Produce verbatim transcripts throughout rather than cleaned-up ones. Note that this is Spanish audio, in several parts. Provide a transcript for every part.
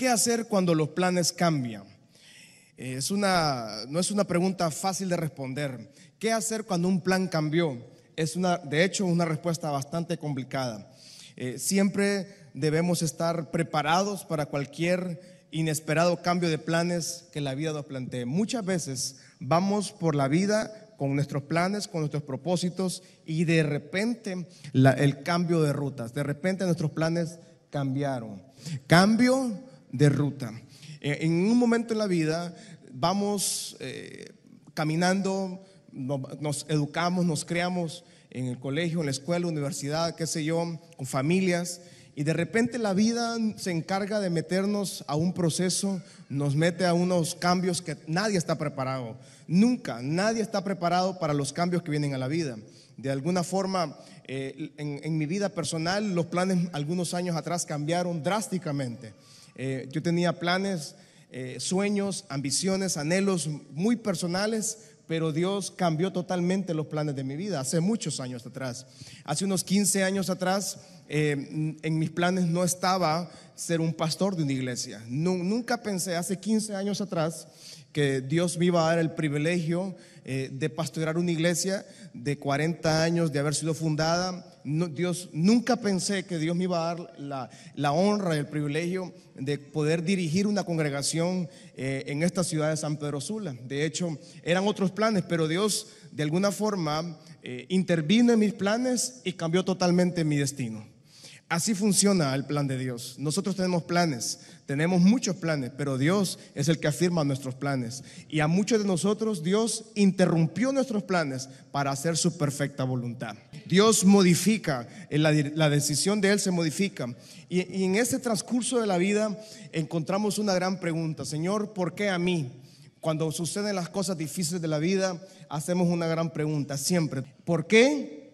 ¿Qué hacer cuando los planes cambian? Es una, no es una pregunta fácil de responder. ¿Qué hacer cuando un plan cambió? Es una, de hecho, una respuesta bastante complicada. Eh, siempre debemos estar preparados para cualquier inesperado cambio de planes que la vida nos plantee. Muchas veces vamos por la vida con nuestros planes, con nuestros propósitos, y de repente la, el cambio de rutas, de repente nuestros planes cambiaron. Cambio de ruta. En, en un momento en la vida vamos eh, caminando, no, nos educamos, nos creamos en el colegio, en la escuela, universidad, qué sé yo, con familias, y de repente la vida se encarga de meternos a un proceso, nos mete a unos cambios que nadie está preparado. Nunca, nadie está preparado para los cambios que vienen a la vida. De alguna forma, eh, en, en mi vida personal, los planes algunos años atrás cambiaron drásticamente. Eh, yo tenía planes, eh, sueños, ambiciones, anhelos muy personales, pero Dios cambió totalmente los planes de mi vida hace muchos años atrás. Hace unos quince años atrás, eh, en mis planes no estaba ser un pastor de una iglesia. No, nunca pensé hace quince años atrás que Dios me iba a dar el privilegio eh, de pastorear una iglesia de cuarenta años, de haber sido fundada. No, Dios, nunca pensé que Dios me iba a dar la, la honra y el privilegio de poder dirigir una congregación eh, en esta ciudad de San Pedro Sula. De hecho, eran otros planes, pero Dios de alguna forma eh, intervino en mis planes y cambió totalmente mi destino. Así funciona el plan de Dios. Nosotros tenemos planes, tenemos muchos planes, pero Dios es el que afirma nuestros planes. Y a muchos de nosotros Dios interrumpió nuestros planes para hacer su perfecta voluntad. Dios modifica, la, la decisión de Él se modifica. Y, y en ese transcurso de la vida encontramos una gran pregunta. Señor, ¿por qué a mí? Cuando suceden las cosas difíciles de la vida, hacemos una gran pregunta siempre. ¿Por qué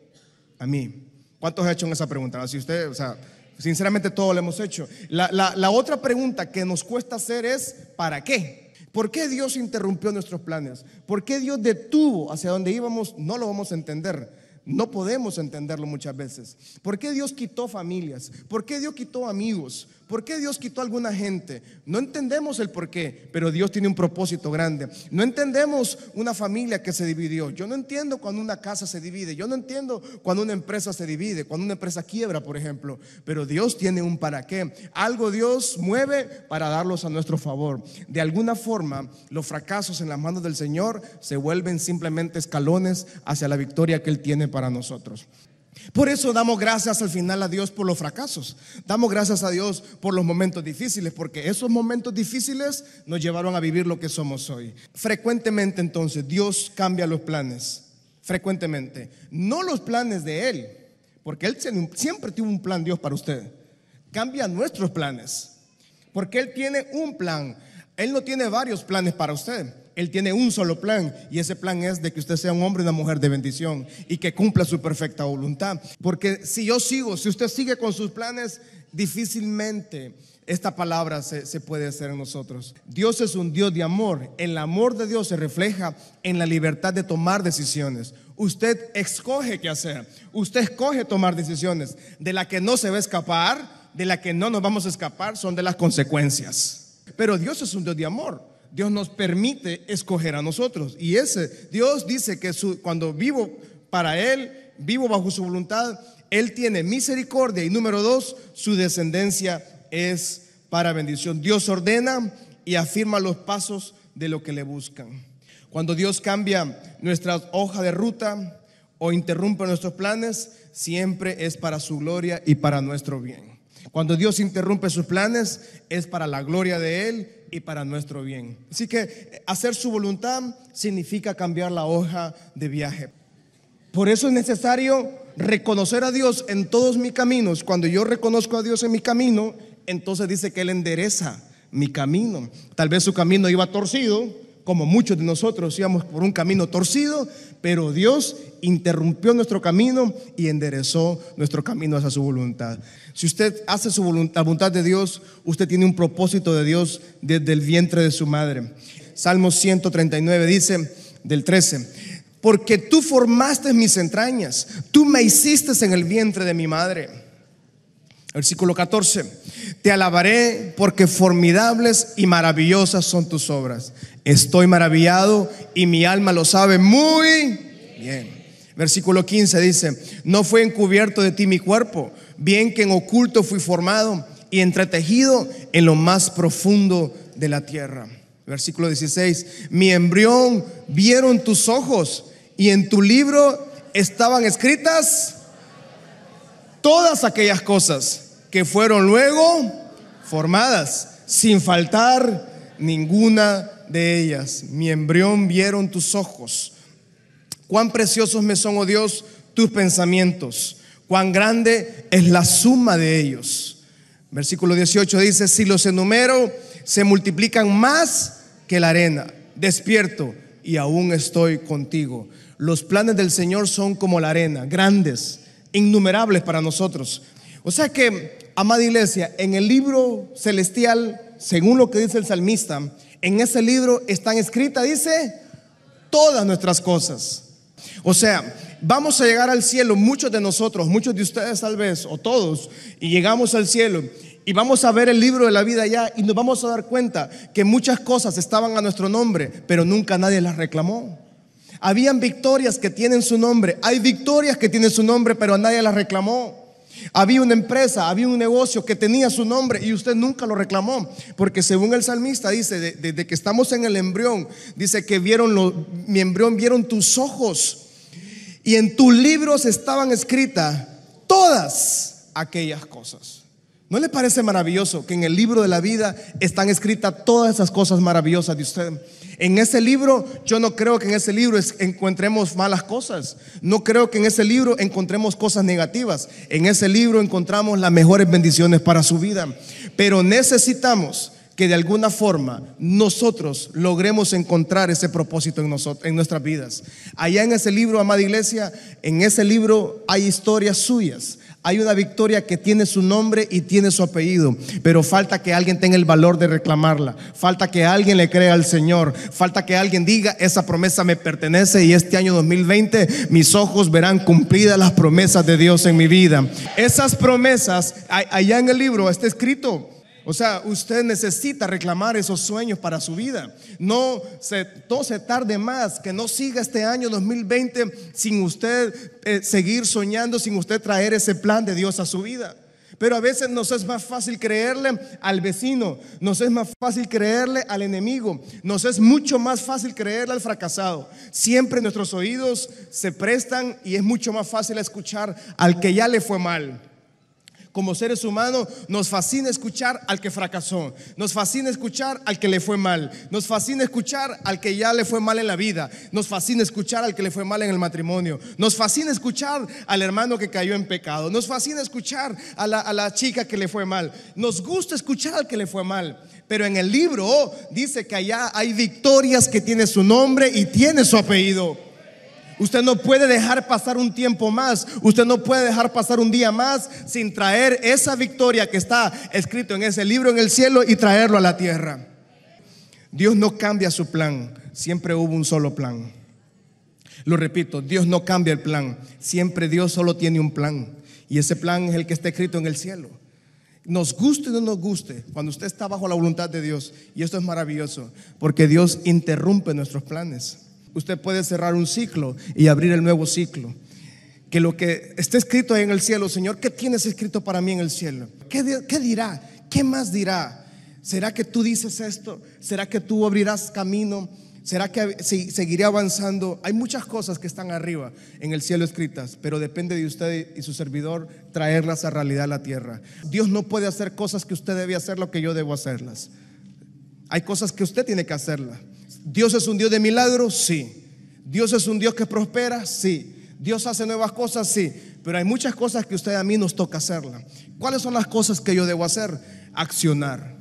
a mí? ¿Cuántos han hecho esa pregunta? Si usted, o sea, sinceramente todos lo hemos hecho. La, la, la otra pregunta que nos cuesta hacer es ¿para qué? ¿Por qué Dios interrumpió nuestros planes? ¿Por qué Dios detuvo hacia donde íbamos? No lo vamos a entender. No podemos entenderlo muchas veces. ¿Por qué Dios quitó familias? ¿Por qué Dios quitó amigos? ¿Por qué Dios quitó a alguna gente? No entendemos el por qué, pero Dios tiene un propósito grande. No entendemos una familia que se dividió. Yo no entiendo cuando una casa se divide. Yo no entiendo cuando una empresa se divide, cuando una empresa quiebra, por ejemplo. Pero Dios tiene un para qué. Algo Dios mueve para darlos a nuestro favor. De alguna forma, los fracasos en las manos del Señor se vuelven simplemente escalones hacia la victoria que Él tiene para para nosotros. Por eso damos gracias al final a Dios por los fracasos. Damos gracias a Dios por los momentos difíciles, porque esos momentos difíciles nos llevaron a vivir lo que somos hoy. Frecuentemente entonces Dios cambia los planes. Frecuentemente. No los planes de Él, porque Él siempre tuvo un plan Dios para usted. Cambia nuestros planes, porque Él tiene un plan. Él no tiene varios planes para usted. Él tiene un solo plan, y ese plan es de que usted sea un hombre y una mujer de bendición y que cumpla su perfecta voluntad. Porque si yo sigo, si usted sigue con sus planes, difícilmente esta palabra se, se puede hacer en nosotros. Dios es un Dios de amor. El amor de Dios se refleja en la libertad de tomar decisiones. Usted escoge qué hacer. Usted escoge tomar decisiones. De la que no se va a escapar, de la que no nos vamos a escapar, son de las consecuencias. Pero Dios es un Dios de amor. Dios nos permite escoger a nosotros, y ese Dios dice que su, cuando vivo para Él, vivo bajo su voluntad, Él tiene misericordia, y número dos, su descendencia es para bendición. Dios ordena y afirma los pasos de lo que le buscan. Cuando Dios cambia nuestra hoja de ruta o interrumpe nuestros planes, siempre es para su gloria y para nuestro bien. Cuando Dios interrumpe sus planes, es para la gloria de Él y para nuestro bien. Así que hacer su voluntad significa cambiar la hoja de viaje. Por eso es necesario reconocer a Dios en todos mis caminos. Cuando yo reconozco a Dios en mi camino, entonces dice que Él endereza mi camino. Tal vez su camino iba torcido, como muchos de nosotros íbamos por un camino torcido, pero Dios interrumpió nuestro camino y enderezó nuestro camino hacia su voluntad. Si usted hace su voluntad, la voluntad de Dios, usted tiene un propósito de Dios desde el vientre de su madre. Salmos ciento treinta y nueve dice, del trece, porque tú formaste mis entrañas, tú me hiciste en el vientre de mi madre. Versículo catorce. Te alabaré porque formidables y maravillosas son tus obras. Estoy maravillado y mi alma lo sabe muy bien. Versículo quince dice: no fue encubierto de ti mi cuerpo, bien que en oculto fui formado y entretejido en lo más profundo de la tierra. Versículo dieciséis. Mi embrión vieron tus ojos y en tu libro estaban escritas todas aquellas cosas que fueron luego formadas, sin faltar ninguna de ellas. Mi embrión vieron tus ojos. Cuán preciosos me son, oh Dios, tus pensamientos, cuán grande es la suma de ellos. Versículo dieciocho dice: si los enumero, se multiplican más que la arena. Despierto y aún estoy contigo. Los planes del Señor son como la arena, grandes, innumerables para nosotros. O sea que, amada iglesia, en el libro celestial, según lo que dice el salmista, en ese libro están escritas, dice, todas nuestras cosas. O sea, vamos a llegar al cielo, muchos de nosotros, muchos de ustedes tal vez, o todos, y llegamos al cielo y vamos a ver el libro de la vida allá y nos vamos a dar cuenta que muchas cosas estaban a nuestro nombre, pero nunca nadie las reclamó. Habían victorias que tienen su nombre, hay victorias que tienen su nombre, pero nadie las reclamó. Había una empresa, había un negocio que tenía su nombre y usted nunca lo reclamó, porque según el salmista dice, de, desde que estamos en el embrión, dice que vieron los, mi embrión vieron tus ojos y en tus libros estaban escritas todas aquellas cosas. ¿No le parece maravilloso que en el libro de la vida están escritas todas esas cosas maravillosas de usted? En ese libro, yo no creo que en ese libro encontremos malas cosas. No creo que en ese libro encontremos cosas negativas. En ese libro encontramos las mejores bendiciones para su vida. Pero necesitamos que de alguna forma nosotros logremos encontrar ese propósito en, nosotros, en nuestras vidas. Allá en ese libro, amada iglesia, en ese libro hay historias suyas. Hay una victoria que tiene su nombre y tiene su apellido, pero falta que alguien tenga el valor de reclamarla. Falta que alguien le crea al Señor. Falta que alguien diga: esa promesa me pertenece y este año dos mil veinte mis ojos verán cumplidas las promesas de Dios en mi vida. Esas promesas allá en el libro está escrito. O sea, usted necesita reclamar esos sueños para su vida. No se, no se tarde más, que no siga este año dos mil veinte sin usted eh, seguir soñando, sin usted traer ese plan de Dios a su vida. Pero a veces nos es más fácil creerle al vecino, nos es más fácil creerle al enemigo, nos es mucho más fácil creerle al fracasado. Siempre nuestros oídos se prestan y es mucho más fácil escuchar al que ya le fue mal. Como seres humanos nos fascina escuchar al que fracasó, nos fascina escuchar al que le fue mal, nos fascina escuchar al que ya le fue mal en la vida, nos fascina escuchar al que le fue mal en el matrimonio, nos fascina escuchar al hermano que cayó en pecado, nos fascina escuchar a la, a la chica que le fue mal, nos gusta escuchar al que le fue mal. Pero en el libro oh, dice que allá hay victorias que tiene su nombre y tiene su apellido. Usted no puede dejar pasar un tiempo más, usted no puede dejar pasar un día más sin traer esa victoria que está escrito en ese libro en el cielo y traerlo a la tierra. Dios no cambia su plan, siempre hubo un solo plan. Lo repito, Dios no cambia el plan, siempre Dios solo tiene un plan, y ese plan es el que está escrito en el cielo. Nos guste o no nos guste, cuando usted está bajo la voluntad de Dios, y esto es maravilloso, porque Dios interrumpe nuestros planes. Usted puede cerrar un ciclo y abrir el nuevo ciclo. Que lo que está escrito ahí en el cielo, Señor, ¿qué tienes escrito para mí en el cielo? ¿Qué, qué dirá? ¿Qué más dirá? ¿Será que tú dices esto? ¿Será que tú abrirás camino? ¿Será que si, seguiré avanzando? Hay muchas cosas que están arriba en el cielo escritas, pero depende de usted y su servidor traerlas a realidad a la tierra. Dios no puede hacer cosas que usted debe hacer, lo que yo debo hacerlas. Hay cosas que usted tiene que hacerlas. ¿Dios es un Dios de milagros? Sí. ¿Dios es un Dios que prospera? Sí. ¿Dios hace nuevas cosas? Sí. Pero hay muchas cosas que usted a mí nos toca hacerlas. ¿Cuáles son las cosas que yo debo hacer? Accionar.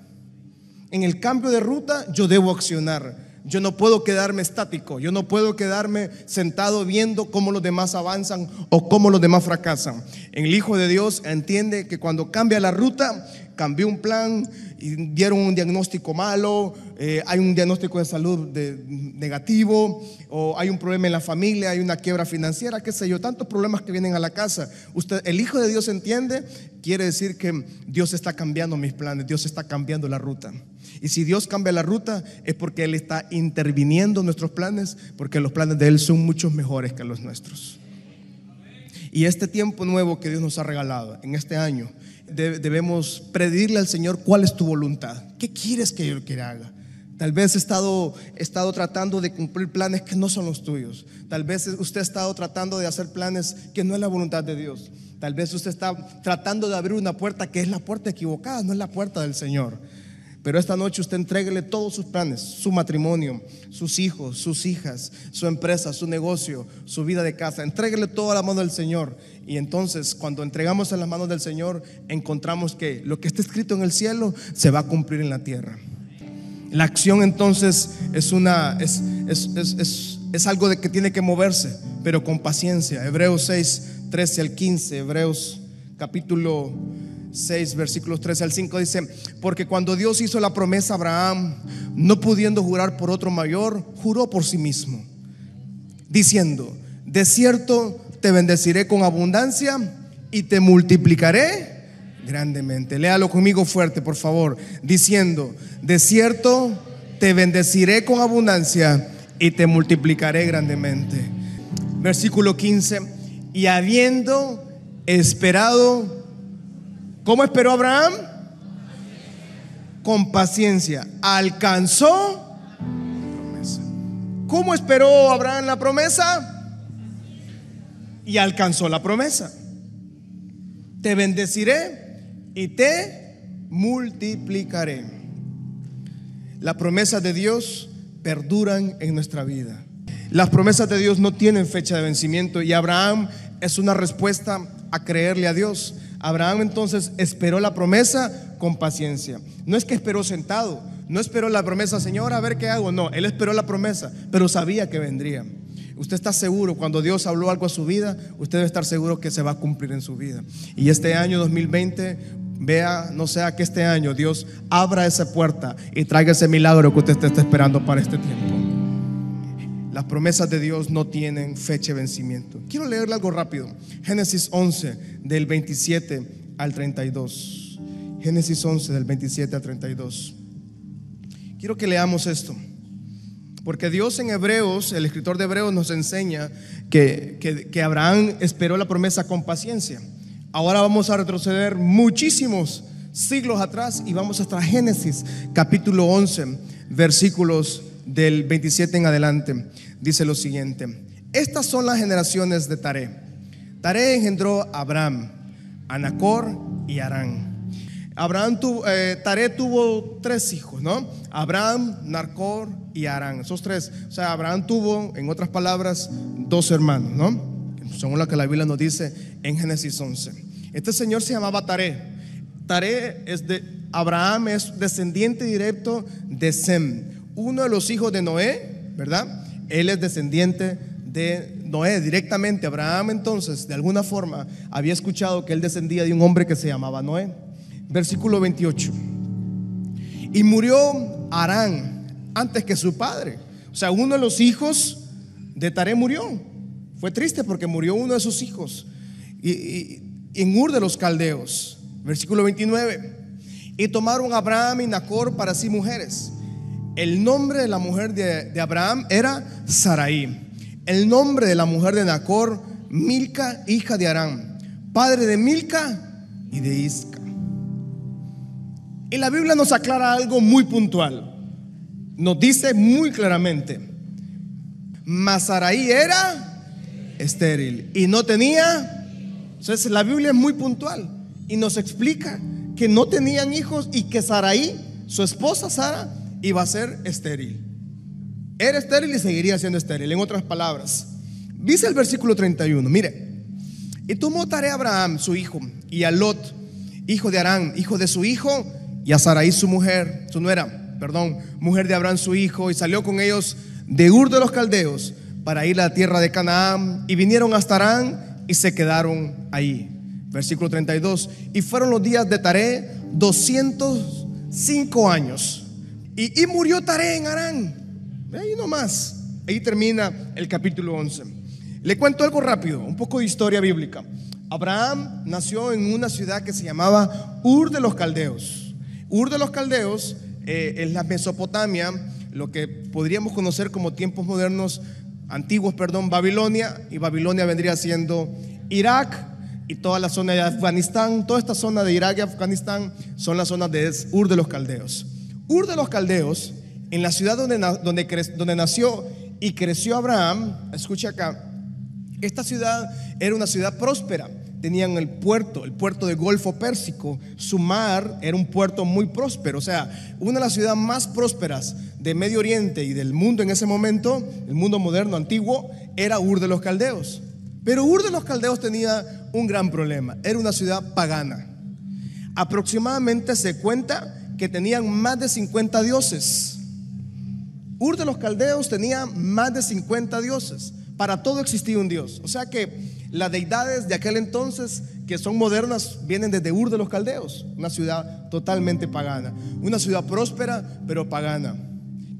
En el cambio de ruta yo debo accionar. Yo no puedo quedarme estático. Yo no puedo quedarme sentado viendo cómo los demás avanzan o cómo los demás fracasan. El Hijo de Dios entiende que cuando cambia la ruta, cambió un plan y dieron un diagnóstico malo, eh, hay un diagnóstico de salud de, negativo, o hay un problema en la familia, hay una quiebra financiera, qué sé yo, tantos problemas que vienen a la casa. Usted, el Hijo de Dios, entiende, quiere decir que Dios está cambiando mis planes, Dios está cambiando la ruta. Y si Dios cambia la ruta es porque Él está interviniendo en nuestros planes, porque los planes de Él son muchos mejores que los nuestros. Y este tiempo nuevo que Dios nos ha regalado en este año, debemos pedirle al Señor cuál es tu voluntad. ¿Qué quieres que yo que haga? Tal vez he estado, he estado tratando de cumplir planes que no son los tuyos. Tal vez usted ha estado tratando de hacer planes que no es la voluntad de Dios. Tal vez usted está tratando de abrir una puerta que es la puerta equivocada, no es la puerta del Señor. Pero esta noche usted entréguele todos sus planes, su matrimonio, sus hijos, sus hijas, su empresa, su negocio, su vida de casa. Entréguele todo a la mano del Señor. Y entonces cuando entregamos en las manos del Señor, encontramos que lo que está escrito en el cielo se va a cumplir en la tierra. La acción entonces es, una, es, es, es, es, es algo de que tiene que moverse, pero con paciencia. Hebreos seis, trece al quince, Hebreos capítulo seis versículos trece al cinco dice: porque cuando Dios hizo la promesa a Abraham, no pudiendo jurar por otro mayor, juró por sí mismo, diciendo: de cierto te bendeciré con abundancia y te multiplicaré grandemente. Léalo conmigo fuerte, por favor. Diciendo: de cierto te bendeciré con abundancia y te multiplicaré grandemente. Versículo quince: y habiendo esperado, ¿cómo esperó Abraham? Con paciencia alcanzó la promesa. ¿Cómo esperó Abraham la promesa? Y alcanzó la promesa. Te bendeciré y te multiplicaré. Las promesas de Dios perduran en nuestra vida. Las promesas de Dios no tienen fecha de vencimiento, y Abraham es una respuesta a creerle a Dios. Abraham entonces esperó la promesa con paciencia. No es que esperó sentado, no esperó la promesa, Señor, a ver qué hago. No, él esperó la promesa, pero sabía que vendría. Usted está seguro, cuando Dios habló algo a su vida, usted debe estar seguro que se va a cumplir en su vida. Y este año dos mil veinte, vea, no sea que este año Dios abra esa puerta y traiga ese milagro que usted está esperando para este tiempo. Las promesas de Dios no tienen fecha de vencimiento. Quiero leerle algo rápido. Génesis once del veintisiete al treinta y dos. Génesis once del veintisiete al treinta y dos. Quiero que leamos esto, porque Dios en Hebreos, el escritor de Hebreos, nos enseña que, que, que Abraham esperó la promesa con paciencia. Ahora vamos a retroceder muchísimos siglos atrás y vamos hasta Génesis capítulo once, versículos del veintisiete en adelante. Dice lo siguiente: estas son las generaciones de Taré. Taré engendró a Abraham, a Nacor y a Harán. Abraham tuvo, eh, Taré tuvo tres hijos, ¿no? Abraham, Nacor y Harán. Esos tres. O sea, Abraham tuvo, en otras palabras, dos hermanos, ¿no? Según lo que la Biblia nos dice en Génesis once. Este señor se llamaba Taré. Taré es de Abraham, es descendiente directo de Sem, uno de los hijos de Noé, ¿verdad? Él es descendiente de Noé directamente. Abraham entonces, de alguna forma, había escuchado que él descendía de un hombre que se llamaba Noé. Versículo veintiocho: y murió Harán antes que su padre. O sea, uno de los hijos de Taré murió. Fue triste porque murió uno de sus hijos, y, y, en Ur de los Caldeos. Versículo veintinueve: y tomaron a Abraham y Nacor para sí mujeres. El nombre de la mujer de, de Abraham era Saraí. El nombre de la mujer de Nacor, Milca, hija de Harán, padre de Milca y de Isca. Y la Biblia nos aclara algo muy puntual. Nos dice muy claramente: mas Saraí era estéril y no tenía. Entonces la Biblia es muy puntual y nos explica que no tenían hijos, y que Saraí, su esposa Sara, iba a ser estéril. Era estéril y seguiría siendo estéril. En otras palabras, dice el versículo treinta y uno, mire: y tomó Taré a Abraham su hijo, y a Lot, hijo de Harán, hijo de su hijo, y a Saraí su mujer, su nuera, perdón, mujer de Abraham su hijo, y salió con ellos de Ur de los Caldeos para ir a la tierra de Canaán, y vinieron hasta Harán y se quedaron ahí. Versículo treinta y dos: y fueron los días de Taré doscientos cinco años. Y, y murió Taré en Harán. Ahí nomás. Ahí termina el capítulo once. Le cuento algo rápido, un poco de historia bíblica. Abraham nació en una ciudad que se llamaba Ur de los Caldeos. Ur de los Caldeos eh, es la Mesopotamia, lo que podríamos conocer como tiempos modernos, antiguos, perdón, Babilonia, y Babilonia vendría siendo Irak y toda la zona de Afganistán. Toda esta zona de Irak y Afganistán son las zonas de Ur de los Caldeos. Ur de los Caldeos, en la ciudad donde, donde, cre, donde nació y creció Abraham, escucha acá, esta ciudad era una ciudad próspera. Tenían el puerto, el puerto del Golfo Pérsico. Su mar era un puerto muy próspero. O sea, una de las ciudades más prósperas de Medio Oriente y del mundo en ese momento, el mundo moderno, antiguo, era Ur de los Caldeos. Pero Ur de los Caldeos tenía un gran problema. Era una ciudad pagana. Aproximadamente se cuenta que tenían más de cincuenta dioses. Ur de los Caldeos tenía más de cincuenta dioses. Para todo existía un Dios. O sea que las deidades de aquel entonces que son modernas vienen desde Ur de los Caldeos, una ciudad totalmente pagana, una ciudad próspera pero pagana.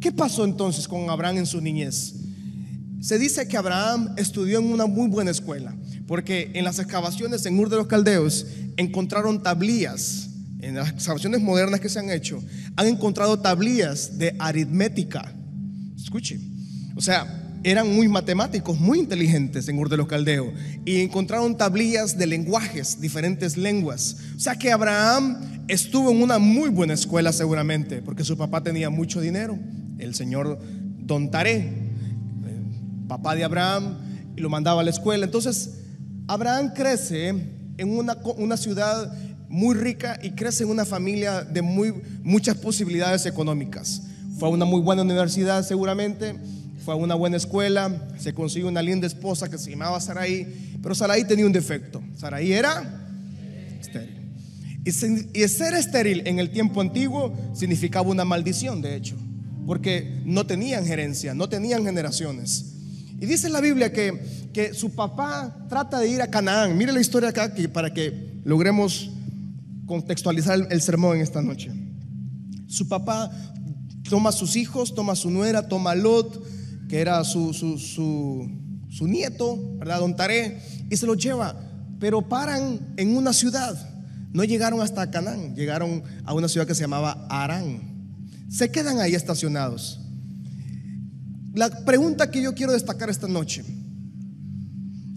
¿Qué pasó entonces con Abraham en su niñez? Se dice que Abraham estudió en una muy buena escuela, porque en las excavaciones en Ur de los Caldeos encontraron tablillas. En las excavaciones modernas que se han hecho han encontrado tablillas de aritmética. Escuche, o sea, eran muy matemáticos, muy inteligentes en Ur de los Caldeos, y encontraron tablillas de lenguajes, diferentes lenguas. O sea que Abraham estuvo en una muy buena escuela seguramente, porque su papá tenía mucho dinero, el señor Don Taré, papá de Abraham, y lo mandaba a la escuela. Entonces Abraham crece en una, una ciudad muy rica y crece en una familia de muy, muchas posibilidades económicas. Fue a una muy buena universidad seguramente, fue a una buena escuela, se consiguió una linda esposa que se llamaba Saraí. Pero Saraí tenía un defecto. Saraí era estéril. Y, se, y ser estéril en el tiempo antiguo significaba una maldición, de hecho, porque no tenían gerencia, no tenían generaciones. Y dice la Biblia que, que su papá trata de ir a Canaán. Mire la historia acá que, para que logremos contextualizar el, el sermón en esta noche. Su papá toma a sus hijos, toma a su nuera, toma a Lot, que era su, su, su, su nieto, ¿verdad? Don Taré, y se los lleva. Pero paran en una ciudad. No llegaron hasta Canaán, llegaron a una ciudad que se llamaba Harán. Se quedan ahí estacionados. La pregunta que yo quiero destacar esta noche: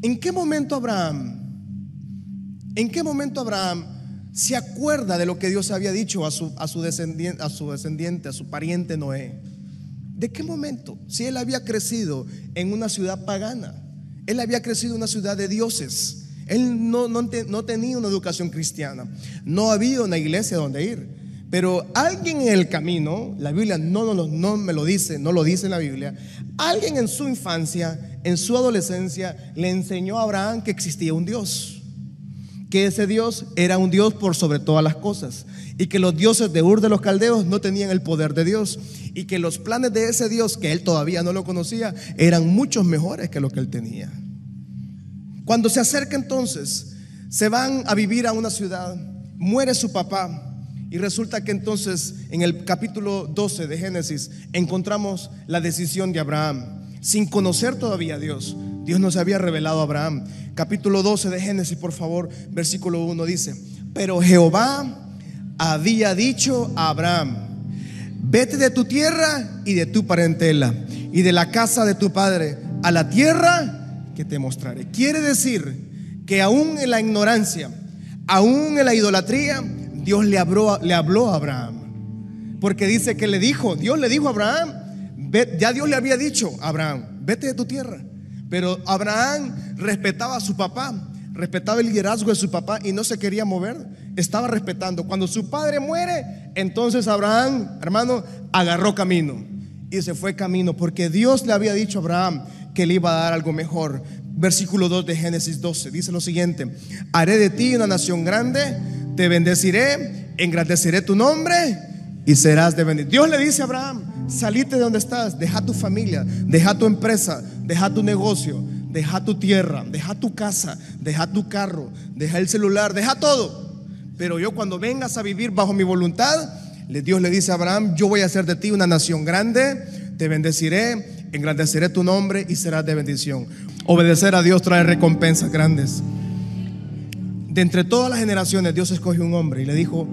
¿en qué momento Abraham, en qué momento Abraham se acuerda de lo que Dios había dicho a su, a su descendiente, a su descendiente, a su pariente Noé? ¿De qué momento? Si él había crecido en una ciudad pagana, él había crecido en una ciudad de dioses, él no, no, no tenía una educación cristiana, no había una iglesia donde ir. Pero alguien en el camino, la Biblia no, no, no me lo dice, no lo dice en la Biblia, alguien en su infancia, en su adolescencia, le enseñó a Abraham que existía un Dios, que ese Dios era un Dios por sobre todas las cosas, y que los dioses de Ur de los Caldeos no tenían el poder de Dios, y que los planes de ese Dios, que él todavía no lo conocía, eran muchos mejores que lo que él tenía. Cuando se acerca entonces, se van a vivir a una ciudad, muere su papá, y resulta que entonces en el capítulo doce de Génesis encontramos la decisión de Abraham. Sin conocer todavía a Dios, Dios nos había revelado a Abraham. Capítulo doce de Génesis, por favor, versículo uno dice: pero Jehová había dicho a Abraham: vete de tu tierra y de tu parentela y de la casa de tu padre a la tierra que te mostraré. Quiere decir que aún en la ignorancia, aún en la idolatría, Dios le habló, le habló a Abraham. Porque dice que le dijo, Dios le dijo a Abraham, ya Dios le había dicho a Abraham: vete de tu tierra. Pero Abraham respetaba a su papá, respetaba el liderazgo de su papá y no se quería mover, estaba respetando. Cuando su padre muere, entonces Abraham, hermano, agarró camino y se fue camino, porque Dios le había dicho a Abraham que le iba a dar algo mejor. Versículo dos de Génesis doce dice lo siguiente: haré de ti una nación grande, te bendeciré, engrandeceré tu nombre y serás de bendición. Dios le dice a Abraham: salite de donde estás, deja tu familia, deja tu empresa, deja tu negocio, deja tu tierra, deja tu casa, deja tu carro, deja el celular, deja todo. Pero yo, cuando vengas a vivir bajo mi voluntad, Dios le dice a Abraham: yo voy a hacer de ti una nación grande, te bendeciré, engrandeceré tu nombre y serás de bendición. Obedecer a Dios trae recompensas grandes. De entre todas las generaciones, Dios escogió un hombre y le dijo: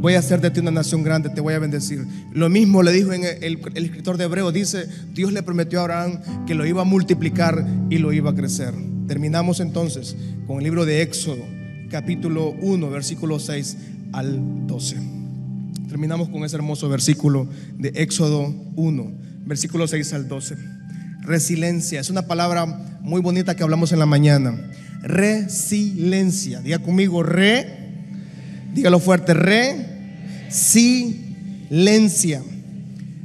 voy a hacer de ti una nación grande, te voy a bendecir. Lo mismo le dijo en el, el escritor de Hebreos, dice: Dios le prometió a Abraham que lo iba a multiplicar y lo iba a crecer. Terminamos entonces con el libro de Éxodo, capítulo uno, versículo seis al doce. Terminamos con ese hermoso versículo de Éxodo uno, versículo seis al doce. Resiliencia, es una palabra muy bonita que hablamos en la mañana. Resiliencia, diga conmigo re, dígalo fuerte, re. Silencia.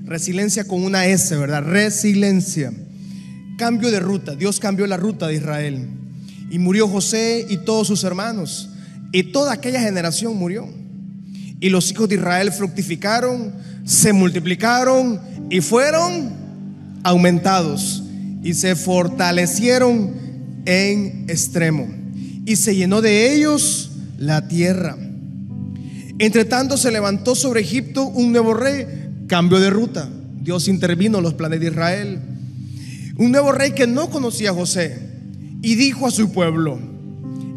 Resiliencia con una S, ¿verdad? Resiliencia. Cambio de ruta. Dios cambió la ruta de Israel. Y murió José y todos sus hermanos. Y toda aquella generación murió. Y los hijos de Israel fructificaron, se multiplicaron y fueron aumentados. Y se fortalecieron en extremo. Y se llenó de ellos la tierra. Entre tanto se levantó sobre Egipto un nuevo rey. Cambio de ruta. Dios intervino en los planes de Israel. Un nuevo rey que no conocía a José. Y dijo a su pueblo: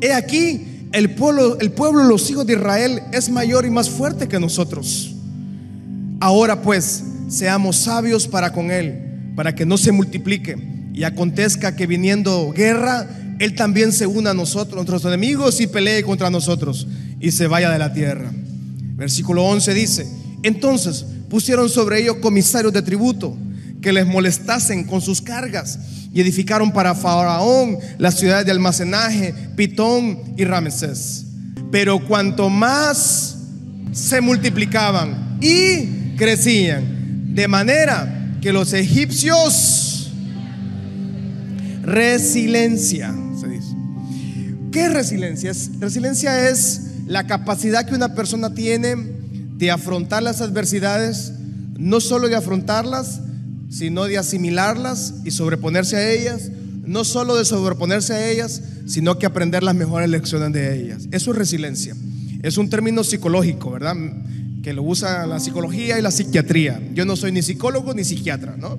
he aquí, el pueblo, el pueblo, los hijos de Israel, es mayor y más fuerte que nosotros. Ahora pues, seamos sabios para con él, para que no se multiplique. Y acontezca que viniendo guerra, él también se una a nosotros, nuestros enemigos, y pelee contra nosotros, y se vaya de la tierra. Versículo once dice: entonces pusieron sobre ellos comisarios de tributo que les molestasen con sus cargas, y edificaron para Faraón las ciudades de almacenaje, Pitón y Ramsés. Pero cuanto más se multiplicaban y crecían, de manera que los egipcios... Resiliencia se dice. ¿Qué es resiliencia? Resiliencia es la capacidad que una persona tiene de afrontar las adversidades, no solo de afrontarlas, sino de asimilarlas y sobreponerse a ellas, no solo de sobreponerse a ellas, sino que aprender las mejores lecciones de ellas. Eso es resiliencia. Es un término psicológico, ¿verdad?, que lo usa la psicología y la psiquiatría. Yo no soy ni psicólogo ni psiquiatra, ¿no?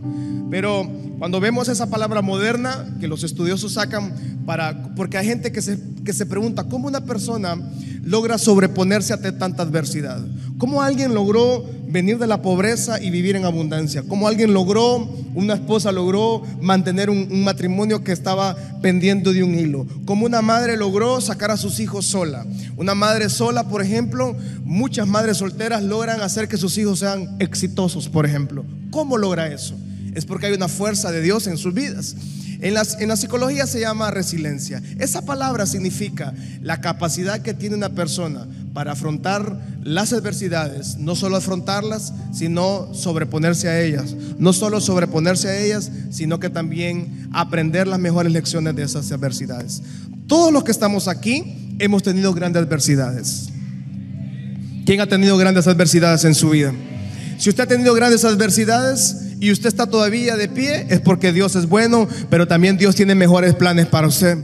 Pero cuando vemos esa palabra moderna que los estudiosos sacan para... porque hay gente que se, que se pregunta cómo una persona logra sobreponerse ante tanta adversidad. Cómo alguien logró venir de la pobreza y vivir en abundancia. Cómo alguien logró, una esposa logró mantener un, un matrimonio que estaba pendiendo de un hilo. Cómo una madre logró sacar a sus hijos sola. Una madre sola, por ejemplo, muchas madres solteras logran hacer que sus hijos sean exitosos, por ejemplo. ¿Cómo logra eso? Es porque hay una fuerza de Dios en sus vidas. En, las, en la psicología se llama resiliencia. Esa palabra significa la capacidad que tiene una persona para afrontar las adversidades, no solo afrontarlas, sino sobreponerse a ellas. No solo sobreponerse a ellas, sino que también aprender las mejores lecciones de esas adversidades. Todos los que estamos aquí hemos tenido grandes adversidades. ¿Quién ha tenido grandes adversidades en su vida? Si usted ha tenido grandes adversidades y usted está todavía de pie, es porque Dios es bueno, pero también Dios tiene mejores planes para usted.